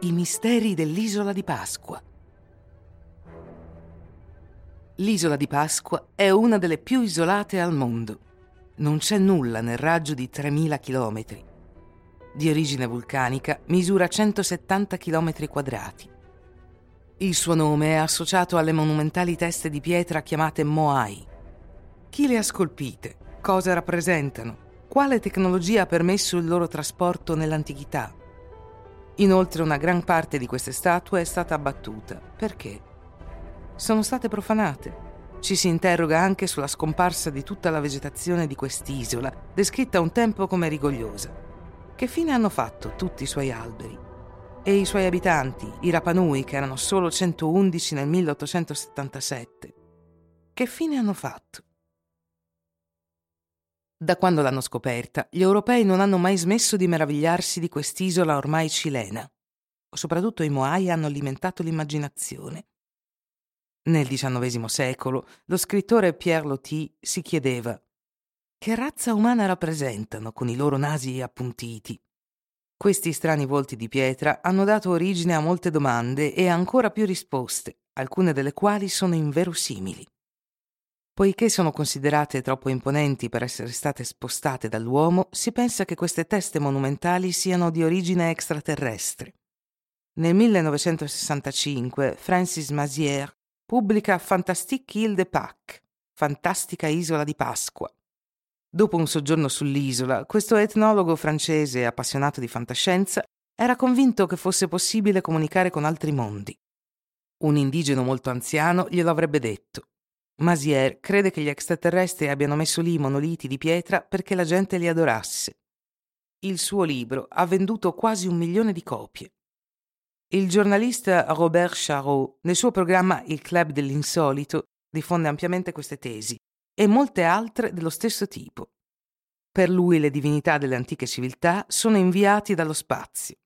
I misteri dell'Isola di Pasqua. L'Isola di Pasqua è una delle più isolate al mondo. Non c'è nulla nel raggio di 3.000 chilometri. Di origine vulcanica, misura 170 chilometri quadrati. Il suo nome è associato alle monumentali teste di pietra chiamate Moai. Chi le ha scolpite? Cosa rappresentano? Quale tecnologia ha permesso il loro trasporto nell'antichità? Inoltre una gran parte di queste statue è stata abbattuta. Perché? Sono state profanate. Ci si interroga anche sulla scomparsa di tutta la vegetazione di quest'isola, descritta un tempo come rigogliosa. Che fine hanno fatto tutti i suoi alberi? E i suoi abitanti, i Rapanui, che erano solo 111 nel 1877? Che fine hanno fatto? Da quando l'hanno scoperta, gli europei non hanno mai smesso di meravigliarsi di quest'isola ormai cilena. Soprattutto i Moai hanno alimentato l'immaginazione. Nel XIX secolo, lo scrittore Pierre Loti si chiedeva: che razza umana rappresentano con i loro nasi appuntiti? Questi strani volti di pietra hanno dato origine a molte domande e ancora più risposte, alcune delle quali sono inverosimili. Poiché sono considerate troppo imponenti per essere state spostate dall'uomo, si pensa che queste teste monumentali siano di origine extraterrestre. Nel 1965 Francis Mazière pubblica Fantastique Île de Pâques, Fantastica Isola di Pasqua. Dopo un soggiorno sull'isola, questo etnologo francese appassionato di fantascienza era convinto che fosse possibile comunicare con altri mondi. Un indigeno molto anziano glielo avrebbe detto. Mazière crede che gli extraterrestri abbiano messo lì monoliti di pietra perché la gente li adorasse. Il suo libro ha venduto quasi 1 milione di copie. Il giornalista Robert Charault, nel suo programma Il Club dell'Insolito, diffonde ampiamente queste tesi e molte altre dello stesso tipo. Per lui le divinità delle antiche civiltà sono inviati dallo spazio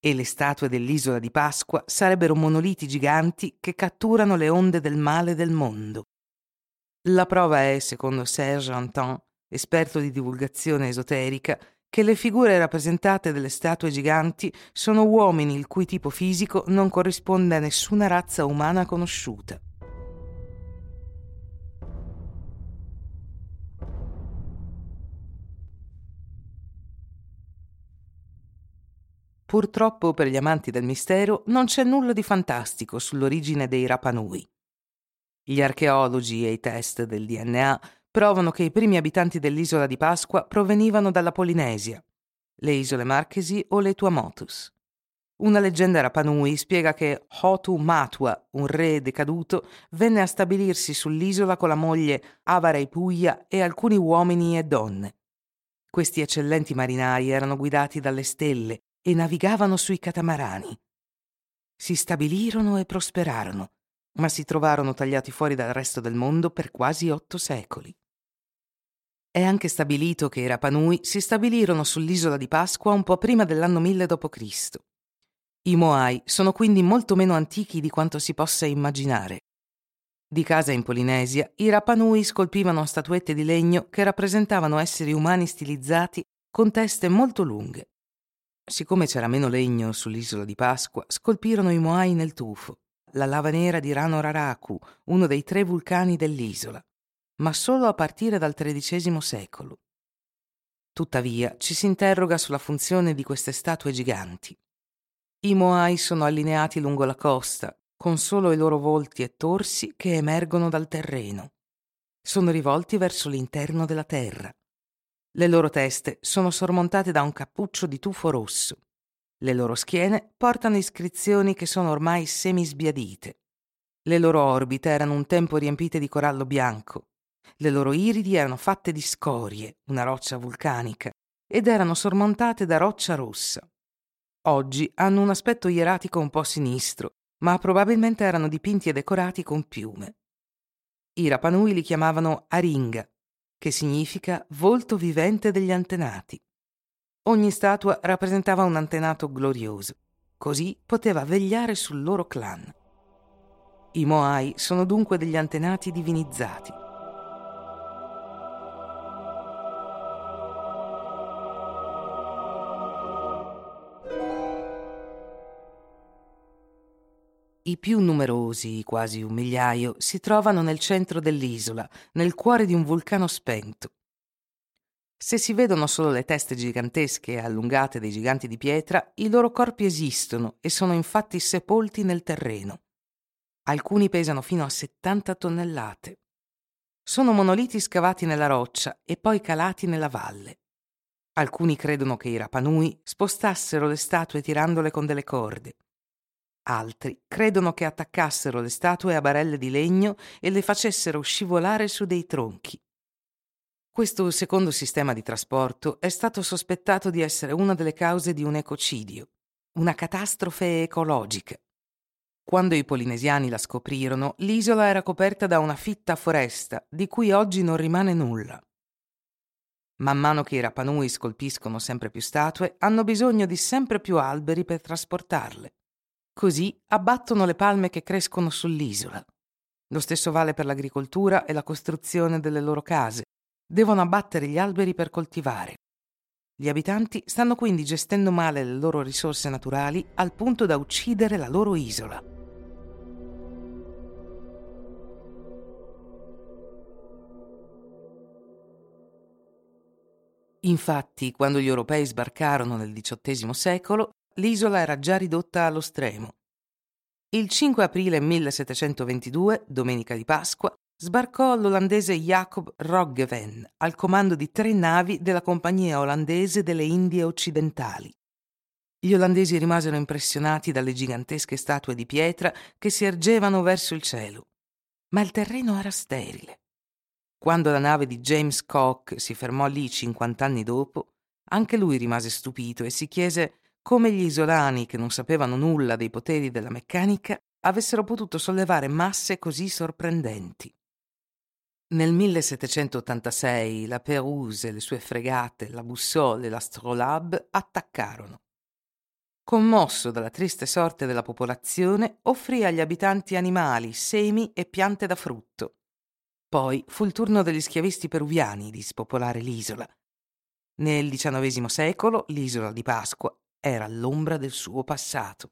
e le statue dell'Isola di Pasqua sarebbero monoliti giganti che catturano le onde del male del mondo. La prova è, secondo Serge Anton, esperto di divulgazione esoterica, che le figure rappresentate delle statue giganti sono uomini il cui tipo fisico non corrisponde a nessuna razza umana conosciuta. Purtroppo per gli amanti del mistero non c'è nulla di fantastico sull'origine dei Rapanui. Gli archeologi e i test del DNA provano che i primi abitanti dell'Isola di Pasqua provenivano dalla Polinesia, le isole Marchesi o le Tuamotus. Una leggenda Rapanui spiega che Hotu Matua, un re decaduto, venne a stabilirsi sull'isola con la moglie Avareipuia e alcuni uomini e donne. Questi eccellenti marinai erano guidati dalle stelle e navigavano sui catamarani. Si stabilirono e prosperarono, ma si trovarono tagliati fuori dal resto del mondo per quasi 8 secoli. È anche stabilito che i Rapanui si stabilirono sull'isola di Pasqua un po' prima dell'anno 1000 d.C. I Moai sono quindi molto meno antichi di quanto si possa immaginare. Di casa in Polinesia, i Rapanui scolpivano statuette di legno che rappresentavano esseri umani stilizzati con teste molto lunghe. Siccome c'era meno legno sull'isola di Pasqua, scolpirono i Moai nel tufo, la lava nera di Rano Raraku, uno dei 3 vulcani dell'isola, ma solo a partire dal XIII secolo. Tuttavia, ci si interroga sulla funzione di queste statue giganti. I Moai sono allineati lungo la costa, con solo i loro volti e torsi che emergono dal terreno. Sono rivolti verso l'interno della terra. Le loro teste sono sormontate da un cappuccio di tufo rosso. Le loro schiene portano iscrizioni che sono ormai semisbiadite. Le loro orbite erano un tempo riempite di corallo bianco, le loro iridi erano fatte di scorie, una roccia vulcanica, ed erano sormontate da roccia rossa. Oggi hanno un aspetto ieratico un po' sinistro, ma probabilmente erano dipinti e decorati con piume. I Rapanui li chiamavano aringa, che significa volto vivente degli antenati. Ogni statua rappresentava un antenato glorioso, così poteva vegliare sul loro clan. I Moai sono dunque degli antenati divinizzati. I più numerosi, quasi un migliaio, si trovano nel centro dell'isola, nel cuore di un vulcano spento. Se si vedono solo le teste gigantesche e allungate dei giganti di pietra, i loro corpi esistono e sono infatti sepolti nel terreno. Alcuni pesano fino a 70 tonnellate. Sono monoliti scavati nella roccia e poi calati nella valle. Alcuni credono che i Rapanui spostassero le statue tirandole con delle corde. Altri credono che attaccassero le statue a barelle di legno e le facessero scivolare su dei tronchi. Questo secondo sistema di trasporto è stato sospettato di essere una delle cause di un ecocidio, una catastrofe ecologica. Quando i polinesiani la scoprirono, l'isola era coperta da una fitta foresta, di cui oggi non rimane nulla. Man mano che i Rapanui scolpiscono sempre più statue, hanno bisogno di sempre più alberi per trasportarle. Così abbattono le palme che crescono sull'isola. Lo stesso vale per l'agricoltura e la costruzione delle loro case. Devono abbattere gli alberi per coltivare. Gli abitanti stanno quindi gestendo male le loro risorse naturali al punto da uccidere la loro isola. Infatti, quando gli europei sbarcarono nel XVIII secolo, l'isola era già ridotta allo stremo. Il 5 aprile 1722, domenica di Pasqua, sbarcò l'olandese Jacob Roggeven al comando di 3 navi della Compagnia Olandese delle Indie Occidentali. Gli olandesi rimasero impressionati dalle gigantesche statue di pietra che si ergevano verso il cielo, ma il terreno era sterile. Quando la nave di James Cook si fermò lì 50 anni dopo, anche lui rimase stupito e si chiese come gli isolani, che non sapevano nulla dei poteri della meccanica, avessero potuto sollevare masse così sorprendenti. Nel 1786 la Pérouse e le sue fregate, la Boussole e l'Astrolabe, attaccarono. Commosso dalla triste sorte della popolazione, offrì agli abitanti animali, semi e piante da frutto. Poi fu il turno degli schiavisti peruviani di spopolare l'isola. Nel XIX secolo l'isola di Pasqua era all'ombra del suo passato.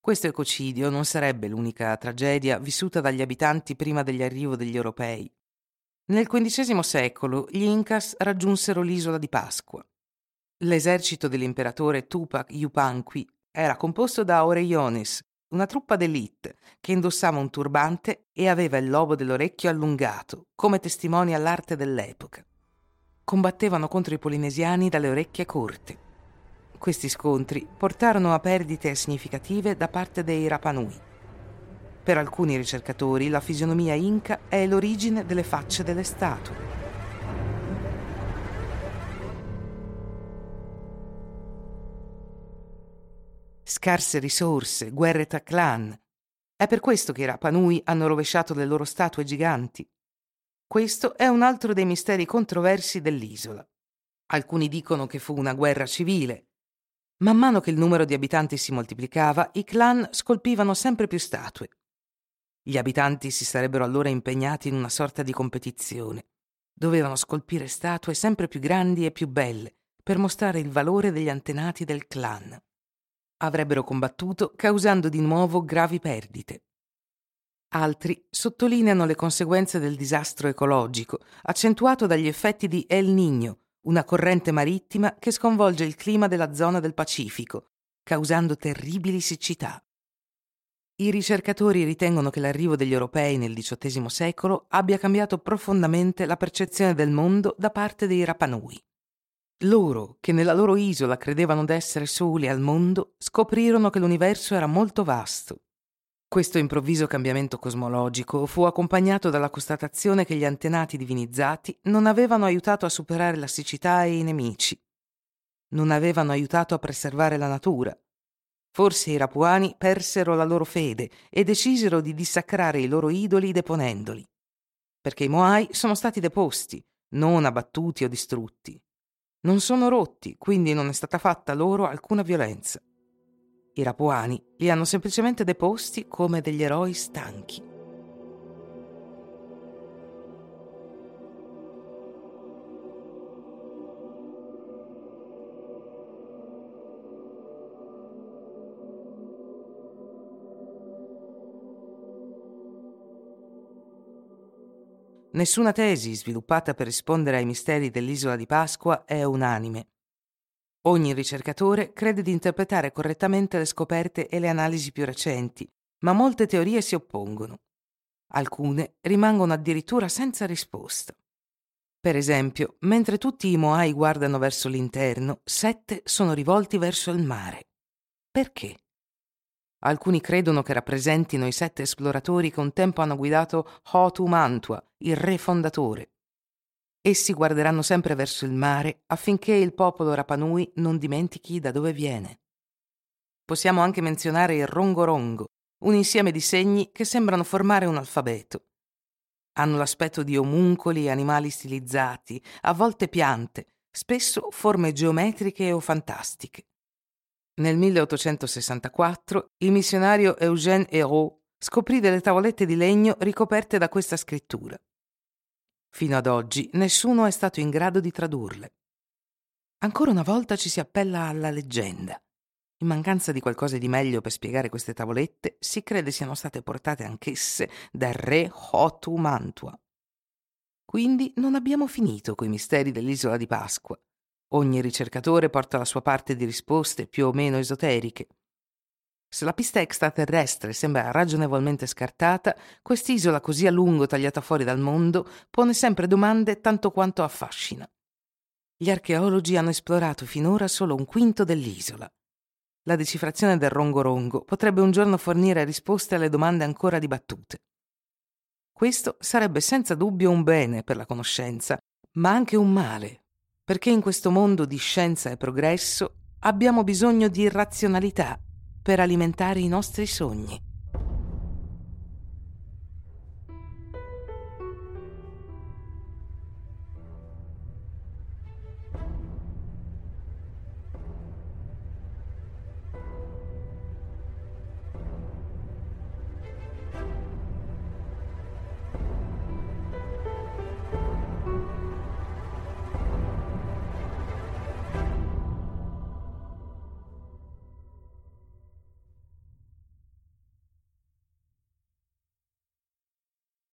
Questo ecocidio non sarebbe l'unica tragedia vissuta dagli abitanti prima dell'arrivo degli europei. Nel XV secolo gli Incas raggiunsero l'isola di Pasqua. L'esercito dell'imperatore Tupac Yupanqui era composto da Oreiones, una truppa d'élite che indossava un turbante e aveva il lobo dell'orecchio allungato, come testimonia l'arte dell'epoca. Combattevano contro i polinesiani dalle orecchie corte. Questi scontri portarono a perdite significative da parte dei Rapanui. Per alcuni ricercatori, la fisionomia inca è l'origine delle facce delle statue. Scarse risorse, guerre tra clan. È per questo che i Rapanui hanno rovesciato le loro statue giganti. Questo è un altro dei misteri controversi dell'isola. Alcuni dicono che fu una guerra civile. Man mano che il numero di abitanti si moltiplicava, i clan scolpivano sempre più statue. Gli abitanti si sarebbero allora impegnati in una sorta di competizione. Dovevano scolpire statue sempre più grandi e più belle per mostrare il valore degli antenati del clan. Avrebbero combattuto, causando di nuovo gravi perdite. Altri sottolineano le conseguenze del disastro ecologico, accentuato dagli effetti di El Niño, una corrente marittima che sconvolge il clima della zona del Pacifico, causando terribili siccità. I ricercatori ritengono che l'arrivo degli europei nel XVIII secolo abbia cambiato profondamente la percezione del mondo da parte dei Rapanui. Loro, che nella loro isola credevano d'essere soli al mondo, scoprirono che l'universo era molto vasto. Questo improvviso cambiamento cosmologico fu accompagnato dalla constatazione che gli antenati divinizzati non avevano aiutato a superare la siccità e i nemici, non avevano aiutato a preservare la natura. Forse i Rapuani persero la loro fede e decisero di dissacrare i loro idoli deponendoli, perché i Moai sono stati deposti, non abbattuti o distrutti. Non sono rotti, quindi non è stata fatta loro alcuna violenza. I Rapuani li hanno semplicemente deposti come degli eroi stanchi. Nessuna tesi sviluppata per rispondere ai misteri dell'isola di Pasqua è unanime. Ogni ricercatore crede di interpretare correttamente le scoperte e le analisi più recenti, ma molte teorie si oppongono. Alcune rimangono addirittura senza risposta. Per esempio, mentre tutti i Moai guardano verso l'interno, 7 sono rivolti verso il mare. Perché? Alcuni credono che rappresentino i 7 esploratori che un tempo hanno guidato Hotu Matua, il re fondatore. Essi guarderanno sempre verso il mare affinché il popolo Rapanui non dimentichi da dove viene. Possiamo anche menzionare il rongorongo, un insieme di segni che sembrano formare un alfabeto. Hanno l'aspetto di omuncoli e animali stilizzati, a volte piante, spesso forme geometriche o fantastiche. Nel 1864 il missionario Eugène Hérault scoprì delle tavolette di legno ricoperte da questa scrittura. Fino ad oggi nessuno è stato in grado di tradurle. Ancora una volta ci si appella alla leggenda. In mancanza di qualcosa di meglio per spiegare queste tavolette, si crede siano state portate anch'esse dal re Hotu Matua. Quindi non abbiamo finito coi misteri dell'isola di Pasqua. Ogni ricercatore porta la sua parte di risposte più o meno esoteriche. Se la pista extraterrestre sembra ragionevolmente scartata, quest'isola così a lungo tagliata fuori dal mondo pone sempre domande tanto quanto affascina. Gli archeologi hanno esplorato finora solo un quinto dell'isola. La decifrazione del rongorongo potrebbe un giorno fornire risposte alle domande ancora dibattute. Questo sarebbe senza dubbio un bene per la conoscenza, ma anche un male. Perché in questo mondo di scienza e progresso abbiamo bisogno di razionalità per alimentare i nostri sogni.